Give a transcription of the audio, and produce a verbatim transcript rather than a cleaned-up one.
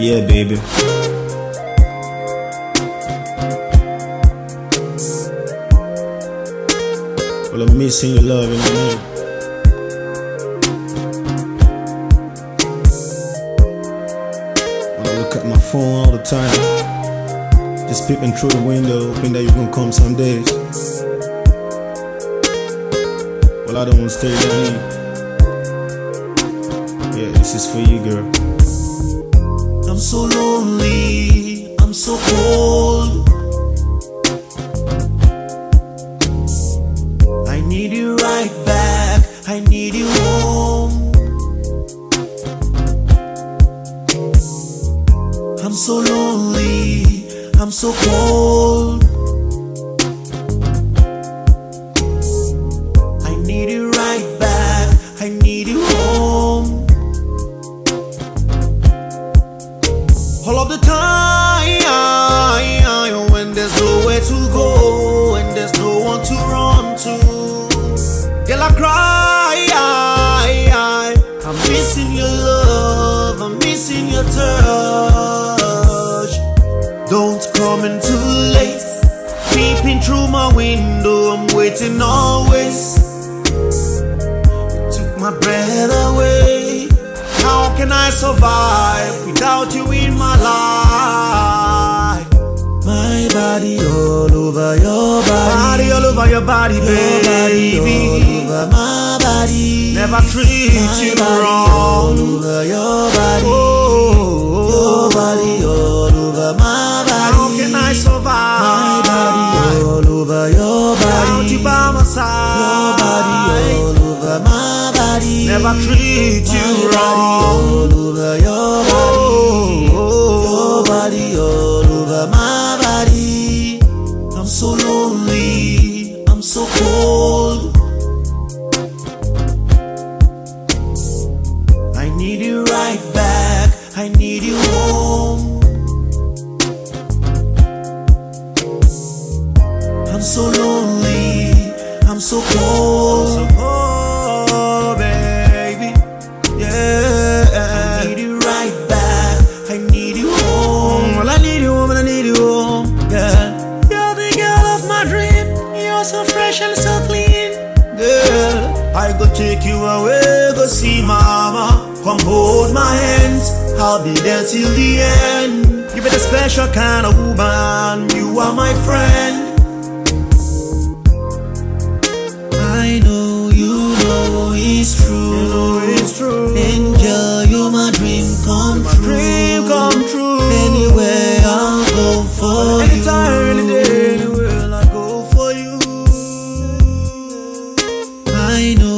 Yeah, baby. Well, I'm missing your love, you know what I mean? When I look at my phone all the time, just peeping through the window, hoping that you're gonna come some days. Well, I don't wanna stay down here. Yeah, this is for you, girl. I'm so lonely, I'm so cold. I need you right back, I need you home. I'm so lonely, I'm so cold. I need you right back, I need you home. All of the time, when there's nowhere to go, when there's no one to run to, girl, I cry, I, I, I'm missing your love, I'm missing your touch. Don't come in too late, peeping through my window, I'm waiting always. You took my breath away, how can I survive without you in my life? My body all over your body, body all over your body, baby, your body, my body, never treat my you body wrong. All over your body, oh, your body all over my body. How can I survive? My body all over your body, without you by my side. Your body all over my body, never treat my you body wrong. All over your body, oh, your body all over my body. I'm so lonely, I'm so cold. I need you right back, I need you home. I'm so lonely, I'm so cold. I'm so cold, baby. Yeah, I need you right back, I need you home. Well, I need you home, I need you home. Yeah, you're the girl of my dream. You're so fresh and so clean, girl. I go take you away, go see mama. Come hold my hands, I'll be there till the end. You've been a special kind of woman, you are my friend. I know you know it's true, you know it's true. Angel, you're my dream come my true, dream come true. Anywhere I'll go for you, anytime, any day, anywhere I'll go for you. I know